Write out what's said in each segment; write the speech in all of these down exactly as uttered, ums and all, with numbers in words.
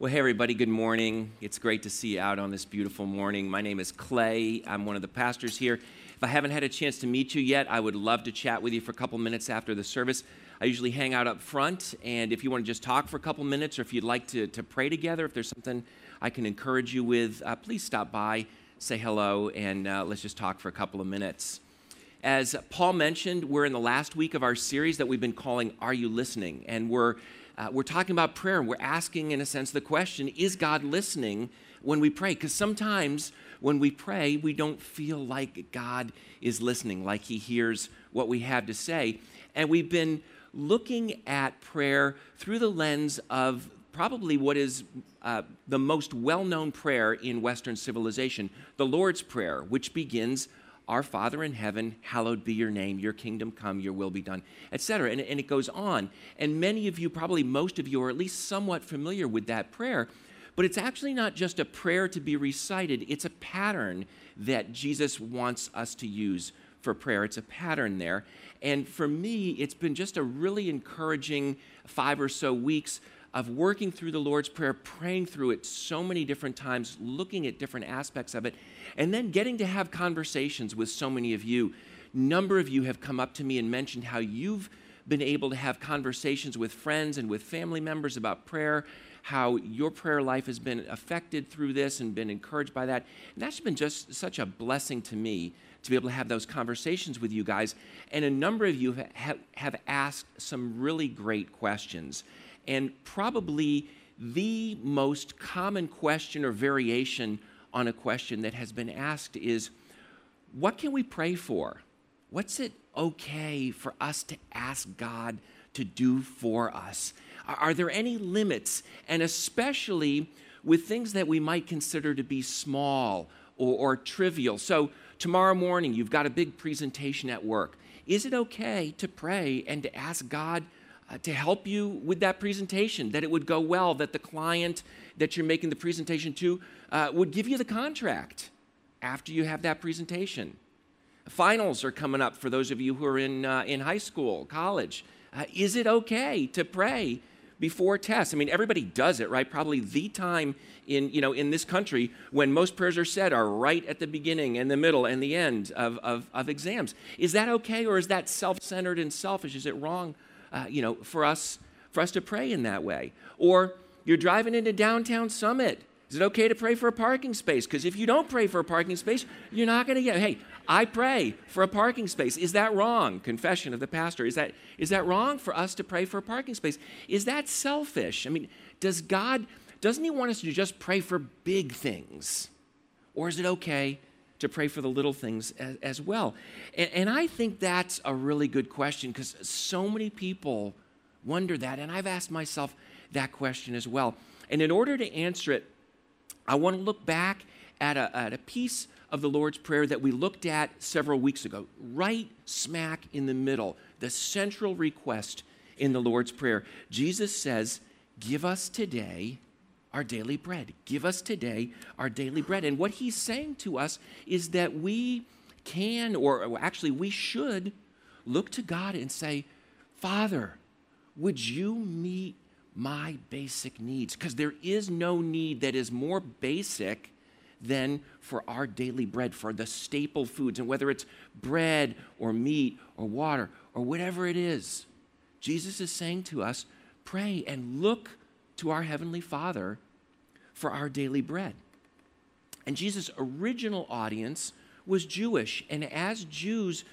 Well, hey, everybody. Good morning. It's great to see you out on this beautiful morning. My name is Clay. I'm one of the pastors here. If I haven't had a chance to meet you yet, I would love to chat with you for a couple minutes after the service. I usually hang out up front, and if you want to just talk for a couple minutes or if you'd like to, to pray together, if there's something I can encourage you with, uh, please stop by, say hello, and uh, let's just talk for a couple of minutes. As Paul mentioned, we're in the last week of our series that we've been calling Are You Listening? And we're Uh, we're talking about prayer, and we're asking, in a sense, the question, is God listening when we pray? Because sometimes when we pray, we don't feel like God is listening, like he hears what we have to say. And we've been looking at prayer through the lens of probably what is uh, the most well-known prayer in Western civilization, the Lord's Prayer, which begins, Our Father in heaven, hallowed be your name, your kingdom come, your will be done, et cetera. And, and it goes on. And many of you, probably most of you, are at least somewhat familiar with that prayer. But it's actually not just a prayer to be recited. It's a pattern that Jesus wants us to use for prayer. It's a pattern there. And for me, it's been just a really encouraging five or so weeks of working through the Lord's Prayer, praying through it so many different times, looking at different aspects of it, and then getting to have conversations with so many of you. A number of you have come up to me and mentioned how you've been able to have conversations with friends and with family members about prayer, how your prayer life has been affected through this and been encouraged by that. And that's been just such a blessing to me to be able to have those conversations with you guys. And a number of you have, have asked some really great questions. And probably the most common question or variation on a question that has been asked is, what can we pray for? What's it okay for us to ask God to do for us? Are there any limits? And especially with things that we might consider to be small or, or trivial. So tomorrow morning, you've got a big presentation at work. Is it okay to pray and to ask God Uh, to help you with that presentation, that it would go well, that the client that you're making the presentation to uh, would give you the contract after you have that presentation? Finals are coming up for those of you who are in uh, in high school, college. Uh, is it okay to pray before tests? I mean, everybody does it, right? Probably the time in you know in this country when most prayers are said are right at the beginning and the middle and the end of of, of exams. Is that okay, or is that self-centered and selfish? Is it wrong? Uh, you know, for us for us to pray in that way? Or you're driving into downtown Summit. Is it okay to pray for a parking space? Because if you don't pray for a parking space, you're not going to get, hey, I pray for a parking space. Is that wrong? Confession of the pastor. Is that is that wrong for us to pray for a parking space? Is that selfish? I mean, does God, doesn't he want us to just pray for big things? Or is it okay to pray for the little things as, as well? And, and I think that's a really good question because so many people wonder that, and I've asked myself that question as well. And in order to answer it, I want to look back at a, at a piece of the Lord's Prayer that we looked at several weeks ago, right smack in the middle, the central request in the Lord's Prayer. Jesus says, give us today our daily bread. Give us today our daily bread. And what he's saying to us is that we can, or actually we should, look to God and say, Father, would you meet my basic needs? Because there is no need that is more basic than for our daily bread, for the staple foods. And whether it's bread or meat or water or whatever it is, Jesus is saying to us, pray and look to our Heavenly Father for our daily bread. And Jesus' original audience was Jewish. And as Jews,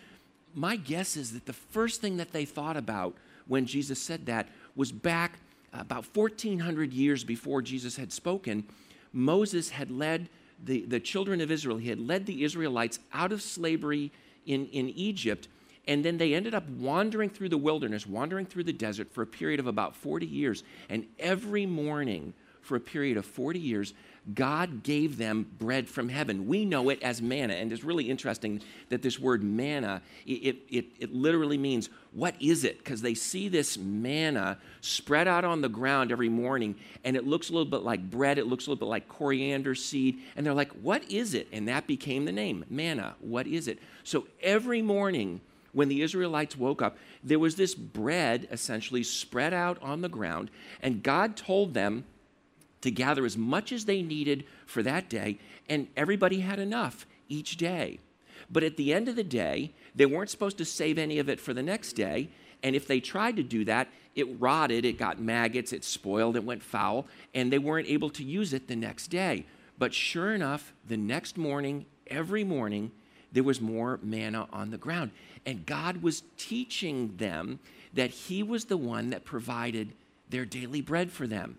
my guess is that the first thing that they thought about when Jesus said that was back about fourteen hundred years before Jesus had spoken. Moses had led the, the children of Israel, he had led the Israelites out of slavery in, in Egypt. And then they ended up wandering through the wilderness, wandering through the desert for a period of about forty years. And every morning for a period of forty years, God gave them bread from heaven. We know it as manna. And it's really interesting that this word manna, it, it, it literally means, what is it? Because they see this manna spread out on the ground every morning. And it looks a little bit like bread. It looks a little bit like coriander seed. And they're like, what is it? And that became the name, manna. What is it? So every morning, when the Israelites woke up, there was this bread essentially spread out on the ground, and God told them to gather as much as they needed for that day, and everybody had enough each day. But at the end of the day, they weren't supposed to save any of it for the next day, and if they tried to do that, it rotted, it got maggots, it spoiled, it went foul, and they weren't able to use it the next day. But sure enough, the next morning, every morning, there was more manna on the ground. And God was teaching them that he was the one that provided their daily bread for them.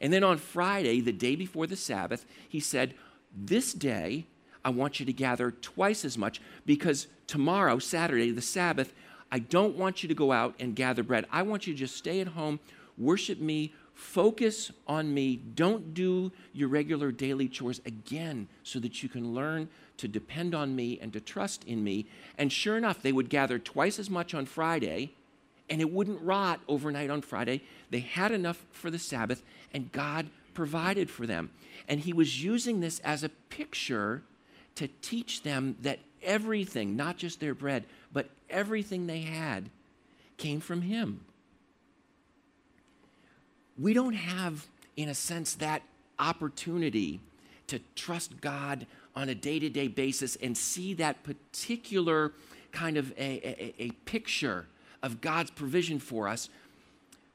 And then on Friday, the day before the Sabbath, he said, this day, I want you to gather twice as much, because tomorrow, Saturday, the Sabbath, I don't want you to go out and gather bread. I want you to just stay at home, worship me, focus on me. Don't do your regular daily chores again, so that you can learn to depend on me and to trust in me. And sure enough, they would gather twice as much on Friday, and it wouldn't rot overnight on Friday. They had enough for the Sabbath, and God provided for them. And he was using this as a picture to teach them that everything, not just their bread, but everything they had came from him. We don't have, in a sense, that opportunity to trust God on a day-to-day basis and see that particular kind of a, a, a picture of God's provision for us,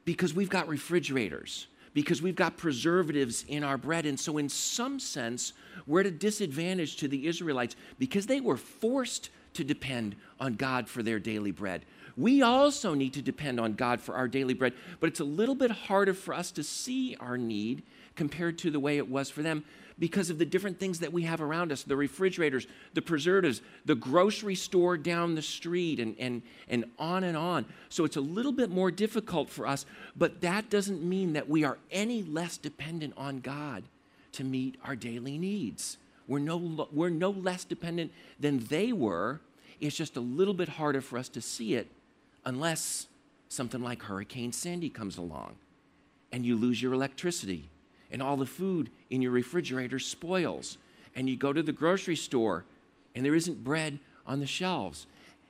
because we've got refrigerators, because we've got preservatives in our bread. And so in some sense, we're at a disadvantage to the Israelites, because they were forced to depend on God for their daily bread. We also need to depend on God for our daily bread, but it's a little bit harder for us to see our need compared to the way it was for them, because of the different things that we have around us, the refrigerators, the preservatives, the grocery store down the street, and, and, and on and on. So it's a little bit more difficult for us, but that doesn't mean that we are any less dependent on God to meet our daily needs. We're no, we're no less dependent than they were. It's just a little bit harder for us to see it, unless something like Hurricane Sandy comes along and you lose your electricity and all the food in your refrigerator spoils, and you go to the grocery store and there isn't bread on the shelves.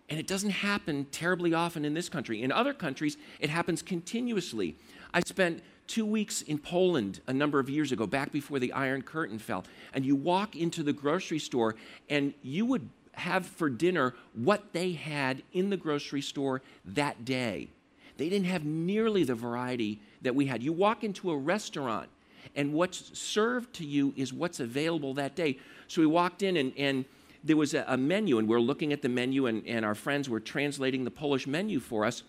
And it doesn't happen terribly often in this country. In other countries, it happens continuously. I spent two weeks in Poland a number of years ago, back before the Iron Curtain fell, and you walk into the grocery store and you would have for dinner what they had in the grocery store that day. They didn't have nearly the variety that we had. You walk into a restaurant, and what's served to you is what's available that day. So we walked in, and, and there was a, a menu, and we're looking at the menu, and, and our friends were translating the Polish menu for us.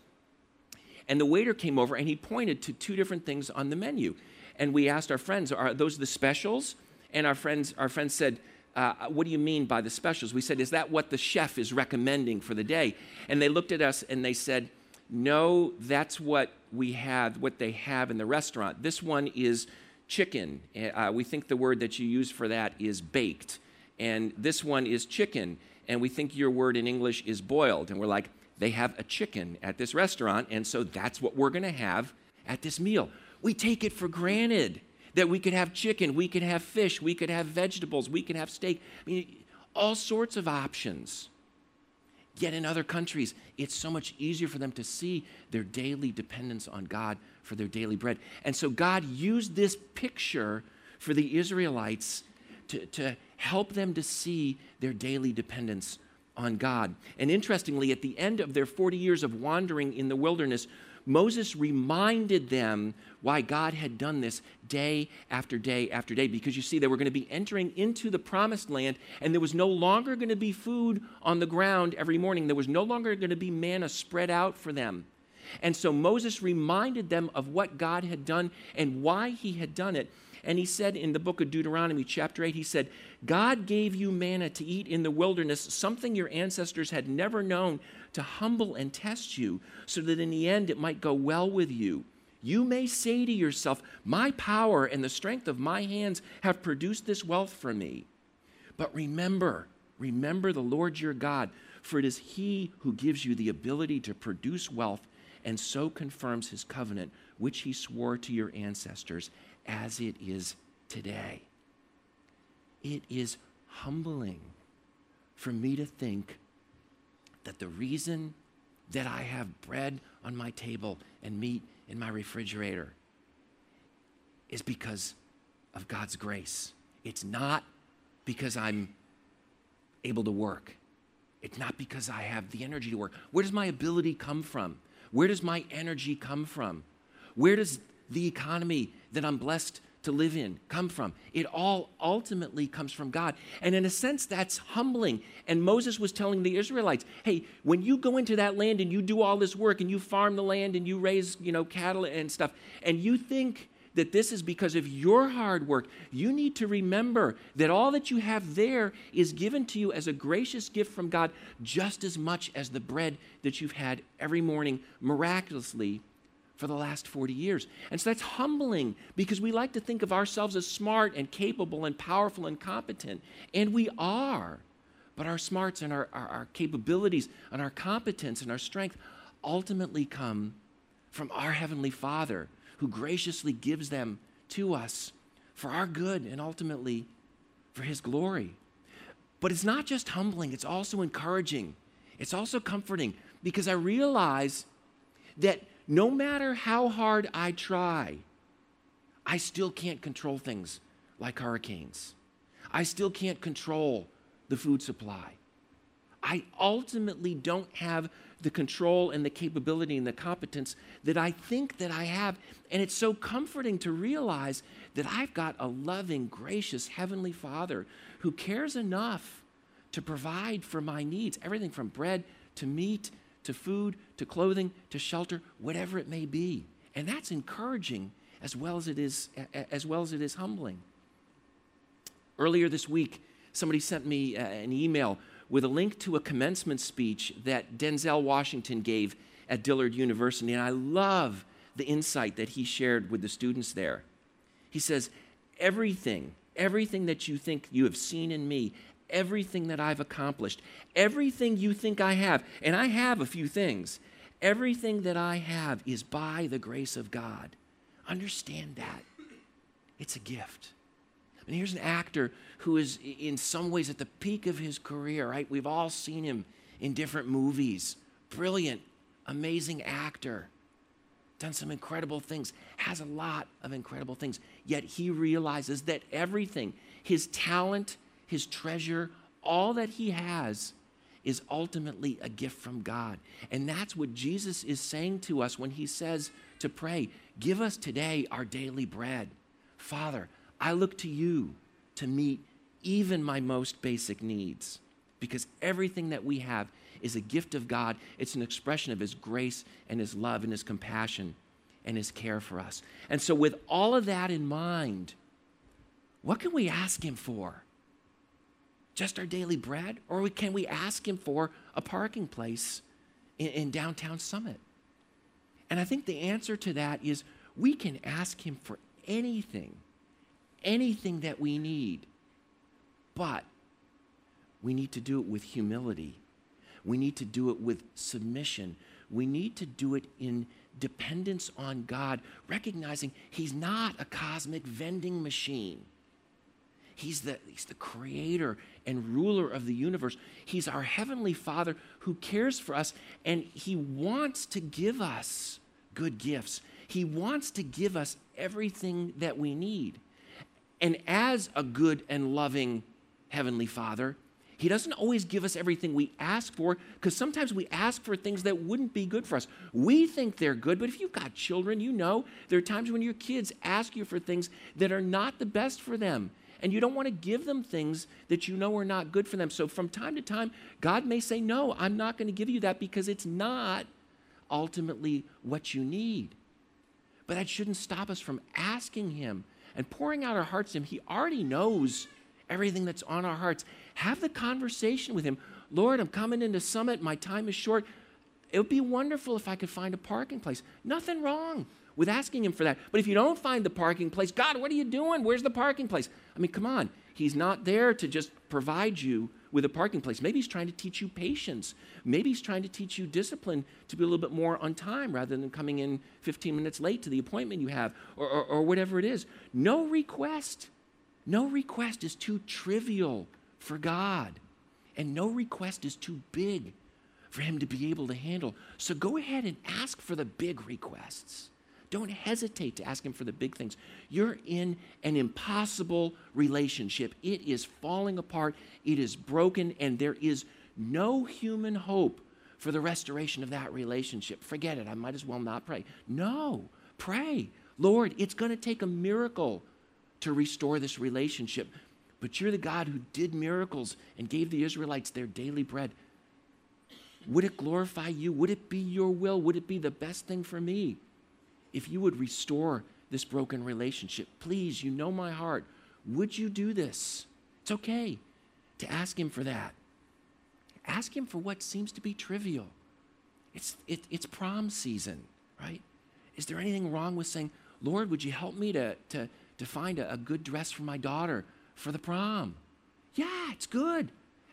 And the waiter came over, and he pointed to two different things on the menu. And we asked our friends, are those the specials? And our friends, our friends said, uh, what do you mean by the specials? We said, is that what the chef is recommending for the day? And they looked at us, and they said, no, that's what we have, what they have in the restaurant. This one is chicken. Uh, we think the word that you use for that is baked. And this one is chicken. And we think your word in English is boiled. And we're like, they have a chicken at this restaurant, and so that's what we're going to have at this meal. We take it for granted that we could have chicken, we could have fish, we could have vegetables, we could have steak. I mean, all sorts of options. Yet in other countries, it's so much easier for them to see their daily dependence on God for their daily bread. And so God used this picture for the Israelites to, to help them to see their daily dependence on God. And interestingly, at the end of their forty years of wandering in the wilderness, Moses reminded them why God had done this day after day after day, because you see, they were going to be entering into the promised land, and there was no longer going to be food on the ground every morning. There was no longer going to be manna spread out for them. And so Moses reminded them of what God had done and why he had done it. And he said in the book of Deuteronomy chapter eight, he said, God gave you manna to eat in the wilderness, something your ancestors had never known, to humble and test you, so that in the end it might go well with you. You may say to yourself, my power and the strength of my hands have produced this wealth for me. But remember, remember the Lord your God, for it is he who gives you the ability to produce wealth, and so confirms his covenant, which he swore to your ancestors, as it is today. It is humbling for me to think that the reason that I have bread on my table and meat in my refrigerator is because of God's grace. It's not because I'm able to work. It's not because I have the energy to work. Where does my ability come from? Where does my energy come from? Where does the economy that I'm blessed to live in come from? It all ultimately comes from God. And in a sense, that's humbling. And Moses was telling the Israelites, hey, when you go into that land and you do all this work and you farm the land and you raise, you know, cattle and stuff, and you think that this is because of your hard work, you need to remember that all that you have there is given to you as a gracious gift from God, just as much as the bread that you've had every morning miraculously for the last forty years. And so that's humbling, because we like to think of ourselves as smart and capable and powerful and competent, and we are. But our smarts and our, our, our capabilities and our competence and our strength ultimately come from our Heavenly Father, who graciously gives them to us for our good and ultimately for His glory. But it's not just humbling, it's also encouraging. It's also comforting, because I realize that no matter how hard I try, I still can't control things like hurricanes. I still can't control the food supply. I ultimately don't have the control and the capability and the competence that I think that I have. And it's so comforting to realize that I've got a loving, gracious Heavenly Father who cares enough to provide for my needs, everything from bread to meat to food, to clothing, to shelter, whatever it may be. And that's encouraging as well as it is, as well as it is humbling. Earlier this week, somebody sent me uh, an email with a link to a commencement speech that Denzel Washington gave at Dillard University, and I love the insight that he shared with the students there. He says, everything, everything that you think you have seen in me, everything that I've accomplished, everything you think I have, and I have a few things, everything that I have is by the grace of God. Understand that. It's a gift. I mean, here's an actor who is in some ways at the peak of his career, right? We've all seen him in different movies. Brilliant, amazing actor. Done some incredible things, has a lot of incredible things. Yet he realizes that everything, his talent, his treasure, all that he has is ultimately a gift from God. And that's what Jesus is saying to us when he says to pray, give us today our daily bread. Father, I look to you to meet even my most basic needs, because everything that we have is a gift of God. It's an expression of his grace and his love and his compassion and his care for us. And so with all of that in mind, what can we ask him for? Just our daily bread? Or we, can we ask him for a parking place in, in downtown Summit? And I think the answer to that is we can ask him for anything, anything that we need, but we need to do it with humility. We need to do it with submission. We need to do it in dependence on God, recognizing he's not a cosmic vending machine. He's the, he's the creator and ruler of the universe. He's our Heavenly Father who cares for us, and he wants to give us good gifts. He wants to give us everything that we need. And as a good and loving Heavenly Father, he doesn't always give us everything we ask for, because sometimes we ask for things that wouldn't be good for us. We think they're good, but if you've got children, you know there are times when your kids ask you for things that are not the best for them. And you don't want to give them things that you know are not good for them. So from time to time, God may say, no, I'm not going to give you that, because it's not ultimately what you need. But that shouldn't stop us from asking him and pouring out our hearts to him. He already knows everything that's on our hearts. Have the conversation with him. Lord, I'm coming into Summit. My time is short. It would be wonderful if I could find a parking place. Nothing wrong with asking him for that. But if you don't find the parking place, God, what are you doing? Where's the parking place? I mean, come on. He's not there to just provide you with a parking place. Maybe he's trying to teach you patience. Maybe he's trying to teach you discipline to be a little bit more on time rather than coming in fifteen minutes late to the appointment you have, or, or, or whatever it is. No request. No request is too trivial for God. And no request is too big for him to be able to handle. So go ahead and ask for the big requests. Don't hesitate to ask him for the big things. You're in an impossible relationship. It is falling apart. It is broken, and there is no human hope for the restoration of that relationship. Forget it. I might as well not pray. No, pray. Lord, it's going to take a miracle to restore this relationship. But you're the God who did miracles and gave the Israelites their daily bread. Would it glorify you? Would it be your will? Would it be the best thing for me if you would restore this broken relationship? Please, you know my heart. Would you do this? It's okay to ask him for that. Ask him for what seems to be trivial. It's, it, it's prom season, right? Is there anything wrong with saying, Lord, would you help me to, to, to find a, a good dress for my daughter for the prom? Yeah, it's good.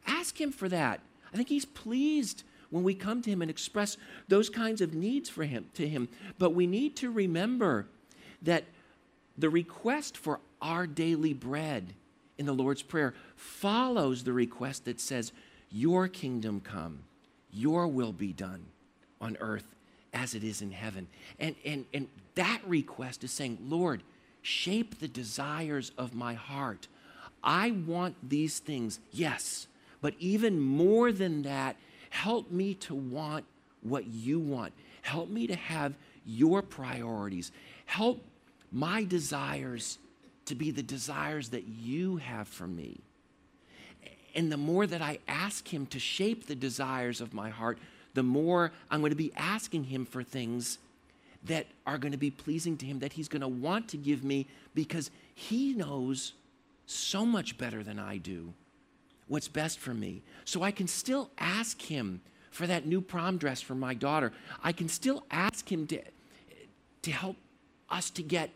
Ask him for that. I think he's pleased when we come to him and express those kinds of needs for him to him. But we need to remember that the request for our daily bread in the Lord's Prayer follows the request that says, your kingdom come, your will be done on earth as it is in heaven. And, and, and that request is saying, Lord, shape the desires of my heart. I want these things, yes, but even more than that, help me to want what you want. Help me to have your priorities. Help my desires to be the desires that you have for me. And the more that I ask him to shape the desires of my heart, the more I'm going to be asking him for things that are going to be pleasing to him, that he's going to want to give me, because he knows so much better than I do what's best for me. So I can still ask him for that new prom dress for my daughter. I can still ask him to, to help us to get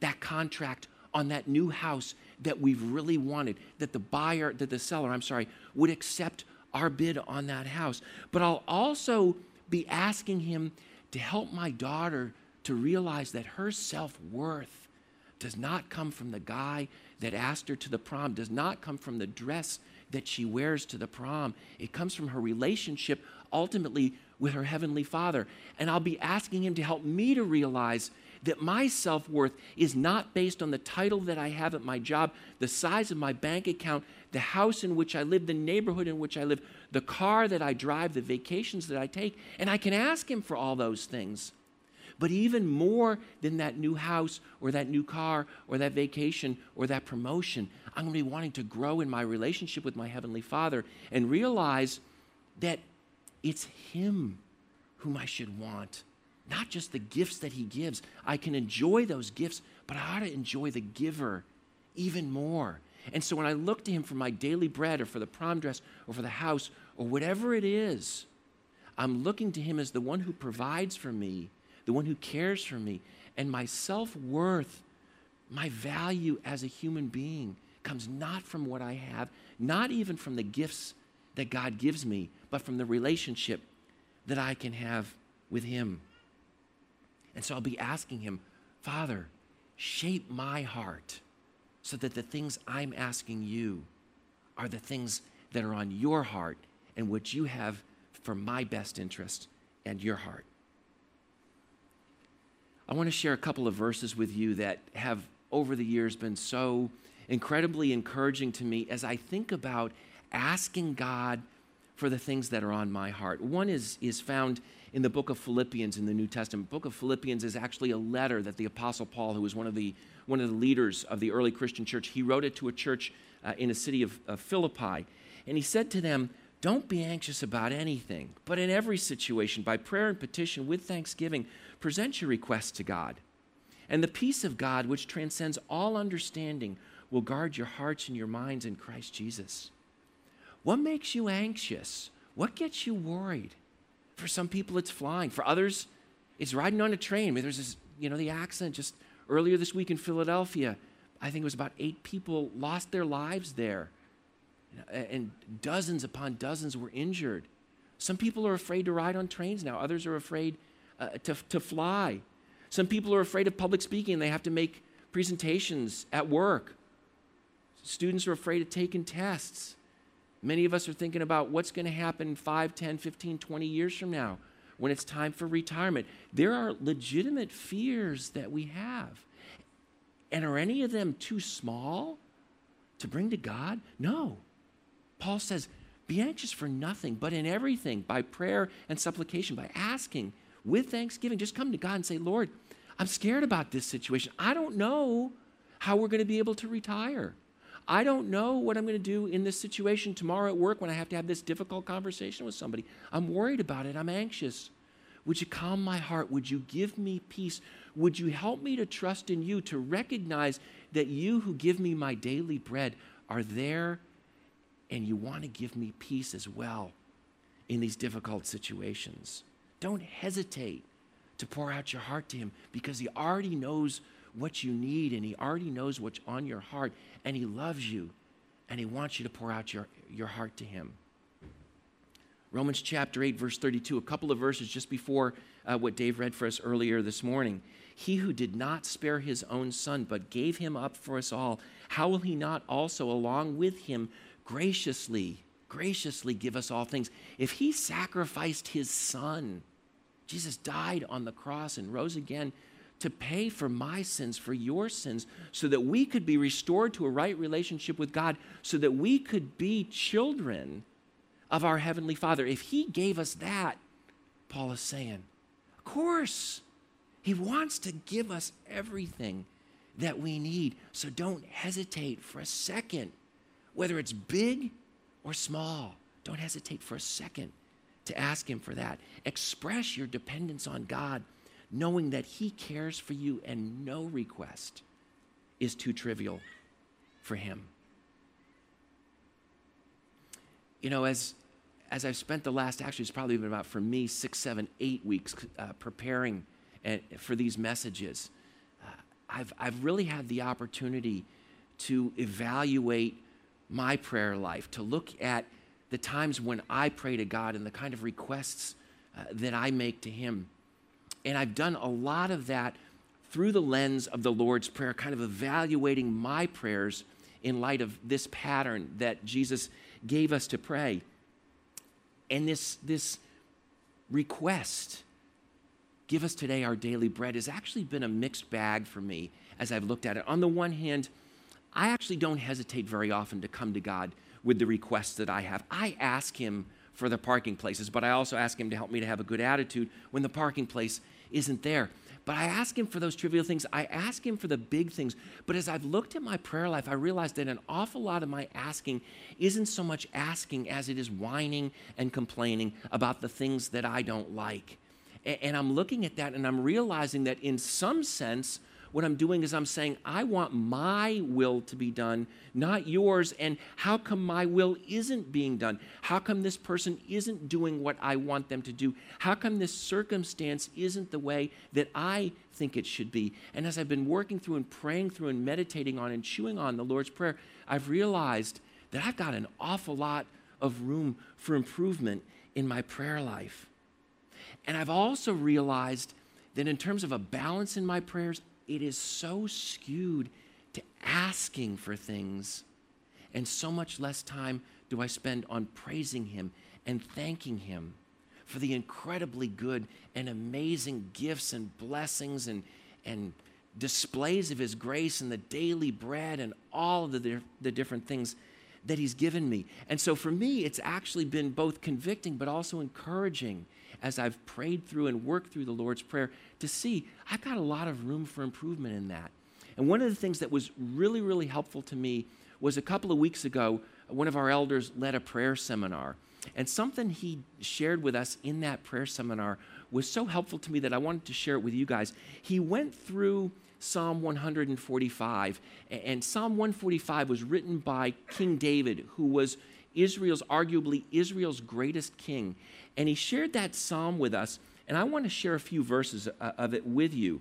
that contract on that new house that we've really wanted, that the buyer, that the seller, I'm sorry, would accept our bid on that house. But I'll also be asking him to help my daughter to realize that her self-worth does not come from the guy that asked her to the prom, does not come from the dress that she wears to the prom. It comes from her relationship, ultimately, with her Heavenly Father. And I'll be asking him to help me to realize that my self-worth is not based on the title that I have at my job, the size of my bank account, the house in which I live, the neighborhood in which I live, the car that I drive, the vacations that I take. And I can ask him for all those things. But even more than that new house or that new car or that vacation or that promotion, I'm going to be wanting to grow in my relationship with my Heavenly Father and realize that it's him whom I should want, not just the gifts that he gives. I can enjoy those gifts, but I ought to enjoy the giver even more. And so when I look to him for my daily bread or for the prom dress or for the house or whatever it is, I'm looking to him as the one who provides for me, the one who cares for me. And my self-worth, my value as a human being, comes not from what I have, not even from the gifts that God gives me, but from the relationship that I can have with him. And so I'll be asking him, Father, shape my heart so that the things I'm asking you are the things that are on your heart and what you have for my best interest and your heart. I want to share a couple of verses with you that have over the years been so incredibly encouraging to me as I think about asking God for the things that are on my heart. One is, is found in the book of Philippians in the New Testament. The book of Philippians is actually a letter that the Apostle Paul, who was one of the, one of the leaders of the early Christian church, he wrote it to a church uh, in a city of, of Philippi. And he said to them, don't be anxious about anything, but in every situation, by prayer and petition, with thanksgiving, present your requests to God. And the peace of God, which transcends all understanding, will guard your hearts and your minds in Christ Jesus. What makes you anxious? What gets you worried? For some people, it's flying. For others, it's riding on a train. There's this, you know, the accident just earlier this week in Philadelphia. I think it was about eight people lost their lives there. And dozens upon dozens were injured. Some people are afraid to ride on trains now. Others are afraid uh, to, to fly. Some people are afraid of public speaking. They have to make presentations at work. Students are afraid of taking tests. Many of us are thinking about what's going to happen five, ten, fifteen, twenty years from now. when it's time for retirement. There are legitimate fears that we have. And are any of them too small to bring to God? No. Paul says, be anxious for nothing, but in everything, by prayer and supplication, by asking with thanksgiving. Just come to God and say, Lord, I'm scared about this situation. I don't know how we're going to be able to retire. I don't know what I'm going to do in this situation tomorrow at work when I have to have this difficult conversation with somebody. I'm worried about it. I'm anxious. Would you calm my heart? Would you give me peace? Would you help me to trust in you, to recognize that you who give me my daily bread are there, and you want to give me peace as well in these difficult situations. Don't hesitate to pour out your heart to him, because he already knows what you need, and he already knows what's on your heart, and he loves you, and he wants you to pour out your, your heart to him. Romans chapter eight, verse thirty-two, a couple of verses just before uh, what Dave read for us earlier this morning. He who did not spare his own son, but gave him up for us all, how will he not also, along with him, graciously, graciously give us all things? If he sacrificed his son, Jesus died on the cross and rose again to pay for my sins, for your sins, so that we could be restored to a right relationship with God, so that we could be children of our Heavenly Father. If he gave us that, Paul is saying, of course, he wants to give us everything that we need. So don't hesitate for a second, whether it's big or small. Don't hesitate for a second to ask him for that. Express your dependence on God, knowing that he cares for you and no request is too trivial for him. You know, as as I've spent the last, actually it's probably been about, for me, six, seven, eight weeks uh, preparing and, for these messages, uh, I've, I've really had the opportunity to evaluate my prayer life, to look at the times when I pray to God and the kind of requests uh, that I make to him. And I've done a lot of that through the lens of the Lord's Prayer, kind of evaluating my prayers in light of this pattern that Jesus gave us to pray. And this, this request, give us today our daily bread, has actually been a mixed bag for me as I've looked at it. On the one hand, I actually don't hesitate very often to come to God with the requests that I have. I ask him for the parking places, but I also ask him to help me to have a good attitude when the parking place isn't there. But I ask him for those trivial things. I ask him for the big things. But as I've looked at my prayer life, I realized that an awful lot of my asking isn't so much asking as it is whining and complaining about the things that I don't like. And I'm looking at that and I'm realizing that in some sense, what I'm doing is I'm saying, I want my will to be done, not yours. And how come my will isn't being done? How come this person isn't doing what I want them to do? How come this circumstance isn't the way that I think it should be? And as I've been working through and praying through and meditating on and chewing on the Lord's Prayer, I've realized that I've got an awful lot of room for improvement in my prayer life. And I've also realized that in terms of a balance in my prayers, it is so skewed to asking for things, and so much less time do I spend on praising him and thanking him for the incredibly good and amazing gifts and blessings and, and displays of his grace and the daily bread and all of the, the different things that he's given me. And so for me, it's actually been both convicting but also encouraging as I've prayed through and worked through the Lord's Prayer to see I've got a lot of room for improvement in that. And one of the things that was really, really helpful to me was a couple of weeks ago, one of our elders led a prayer seminar. And something he shared with us in that prayer seminar was so helpful to me that I wanted to share it with you guys. He went through Psalm one forty-five, and Psalm one forty-five was written by King David, who was Israel's, arguably Israel's greatest king. And he shared that psalm with us, and I want to share a few verses of it with you.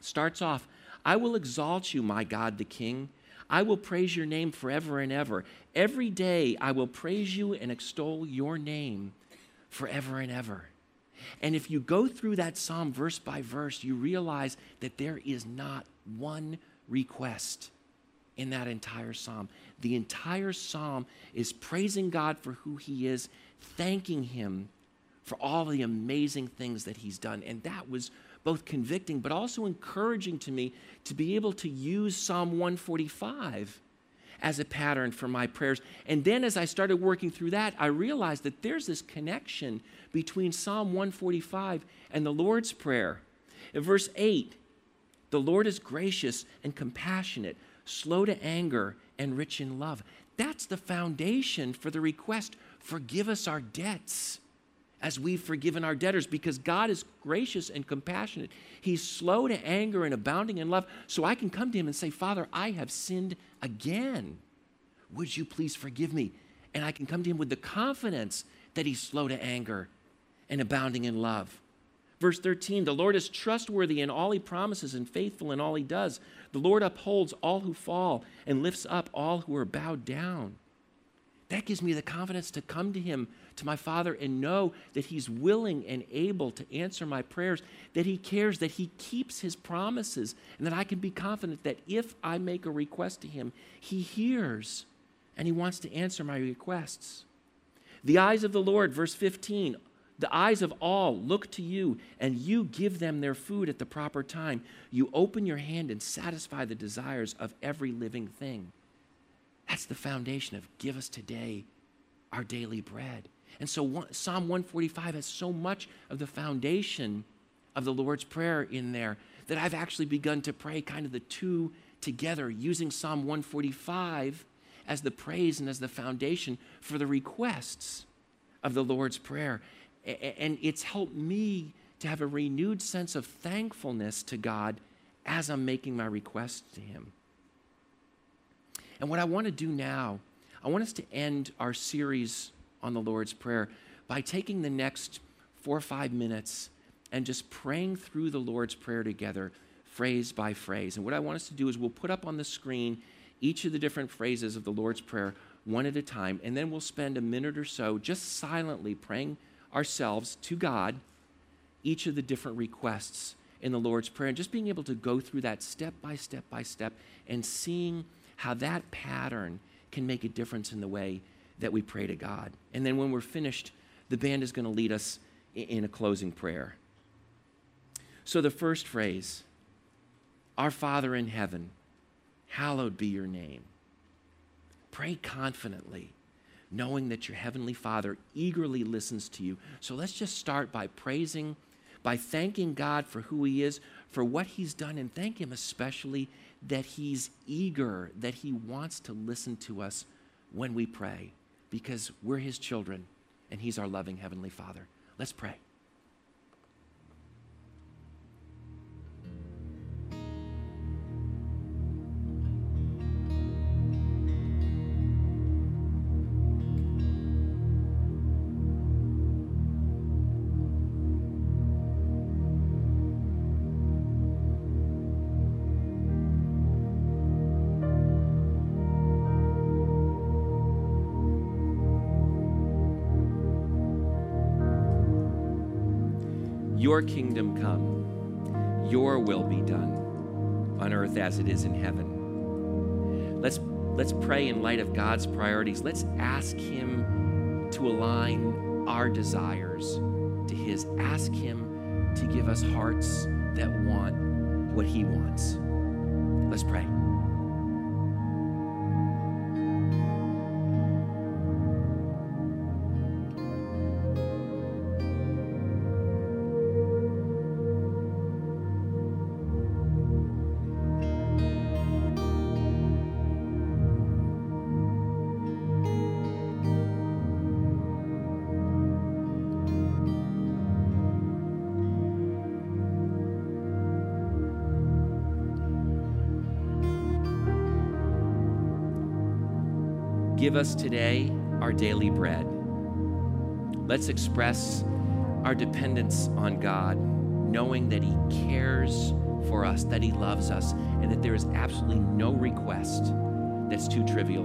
Starts off, I will exalt you, my God the King. I will praise your name forever and ever. Every day I will praise you and extol your name forever and ever. And if you go through that psalm verse by verse, you realize that there is not one request in that entire psalm. The entire psalm is praising God for who he is, thanking him for all the amazing things that he's done. And that was both convicting but also encouraging to me to be able to use Psalm one forty-five as a pattern for my prayers. And then as I started working through that, I realized that there's this connection between Psalm one forty-five and the Lord's Prayer. In verse eight, the Lord is gracious and compassionate, slow to anger and rich in love. That's the foundation for the request, forgive us our debts as we've forgiven our debtors, because God is gracious and compassionate. He's slow to anger and abounding in love. So I can come to him and say, Father, I have sinned again. Would you please forgive me? And I can come to him with the confidence that he's slow to anger and abounding in love. Verse thirteen, the Lord is trustworthy in all he promises and faithful in all he does. The Lord upholds all who fall and lifts up all who are bowed down. That gives me the confidence to come to him, to my Father, and know that he's willing and able to answer my prayers, that he cares, that he keeps his promises, and that I can be confident that if I make a request to him, he hears and he wants to answer my requests. The eyes of the Lord, verse fifteen, the eyes of all look to you, and you give them their food at the proper time. You open your hand and satisfy the desires of every living thing. That's the foundation of give us today our daily bread. And so one, Psalm one forty-five has so much of the foundation of the Lord's Prayer in there that I've actually begun to pray kind of the two together, using Psalm one forty-five as the praise and as the foundation for the requests of the Lord's Prayer. And it's helped me to have a renewed sense of thankfulness to God as I'm making my requests to him. And what I want to do now, I want us to end our series on the Lord's Prayer by taking the next four or five minutes and just praying through the Lord's Prayer together, phrase by phrase. And what I want us to do is we'll put up on the screen each of the different phrases of the Lord's Prayer one at a time, and then we'll spend a minute or so just silently praying ourselves to God each of the different requests in the Lord's Prayer, and just being able to go through that step by step by step and seeing how that pattern can make a difference in the way that we pray to God. And then when we're finished, the band is going to lead us in a closing prayer. So the first phrase, our Father in heaven, hallowed be your name. Pray confidently, knowing that your heavenly Father eagerly listens to you. So let's just start by praising, by thanking God for who he is, for what he's done, and thank him especially that he's eager, that he wants to listen to us when we pray, because we're his children and he's our loving heavenly Father. Let's pray. Your kingdom come, your will be done on earth as it is in heaven. Let's, let's pray in light of God's priorities. Let's ask him to align our desires to his. Ask him to give us hearts that want what he wants. Let's pray. Give us today our daily bread. Let's express our dependence on God, knowing that he cares for us, that he loves us, and that there is absolutely no request that's too trivial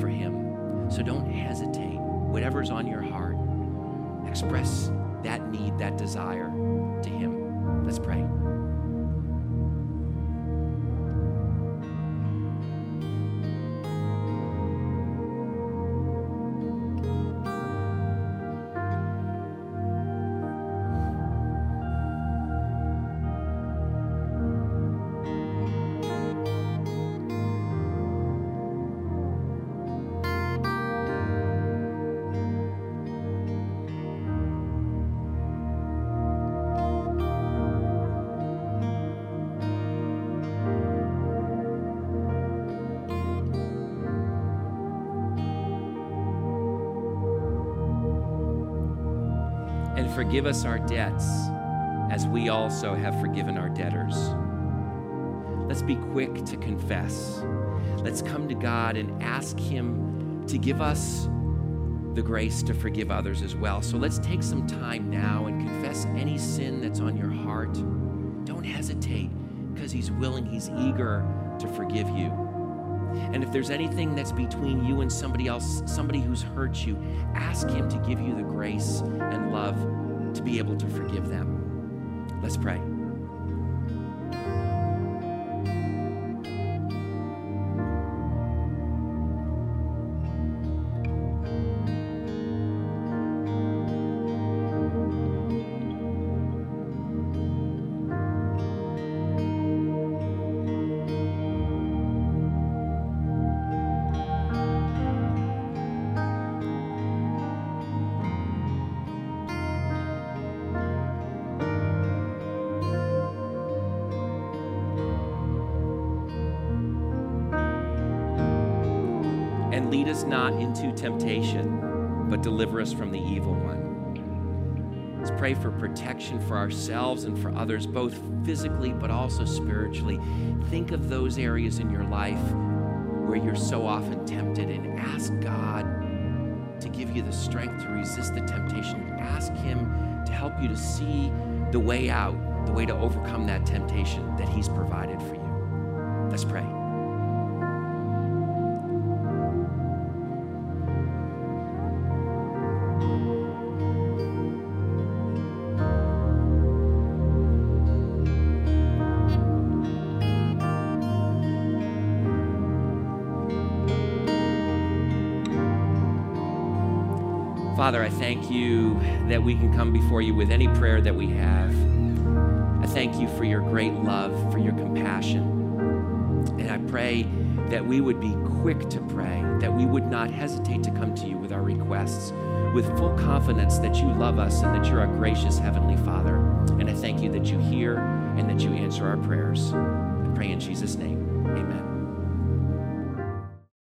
for him. So don't hesitate. Whatever's on your heart, express that need, that desire to him. Let's pray. forgive us our debts as we also have forgiven our debtors. Let's be quick to confess. Let's come to God and ask him to give us the grace to forgive others as well. So let's take some time now and confess any sin that's on your heart. Don't hesitate, because he's willing, he's eager to forgive you. And if there's anything that's between you and somebody else, somebody who's hurt you, ask him to give you the grace and love to be able to forgive them. Let's pray. Lead us not into temptation, but deliver us from the evil one. Let's pray for protection for ourselves and for others, both physically but also spiritually. Think of those areas in your life where you're so often tempted, and ask God to give you the strength to resist the temptation. Ask him to help you to see the way out, the way to overcome that temptation that he's provided for you. Let's pray. Father, I thank you that we can come before you with any prayer that we have. I thank you for your great love, for your compassion. And I pray that we would be quick to pray, that we would not hesitate to come to you with our requests, with full confidence that you love us and that you're a gracious Heavenly Father. And I thank you that you hear and that you answer our prayers. I pray in Jesus' name, amen.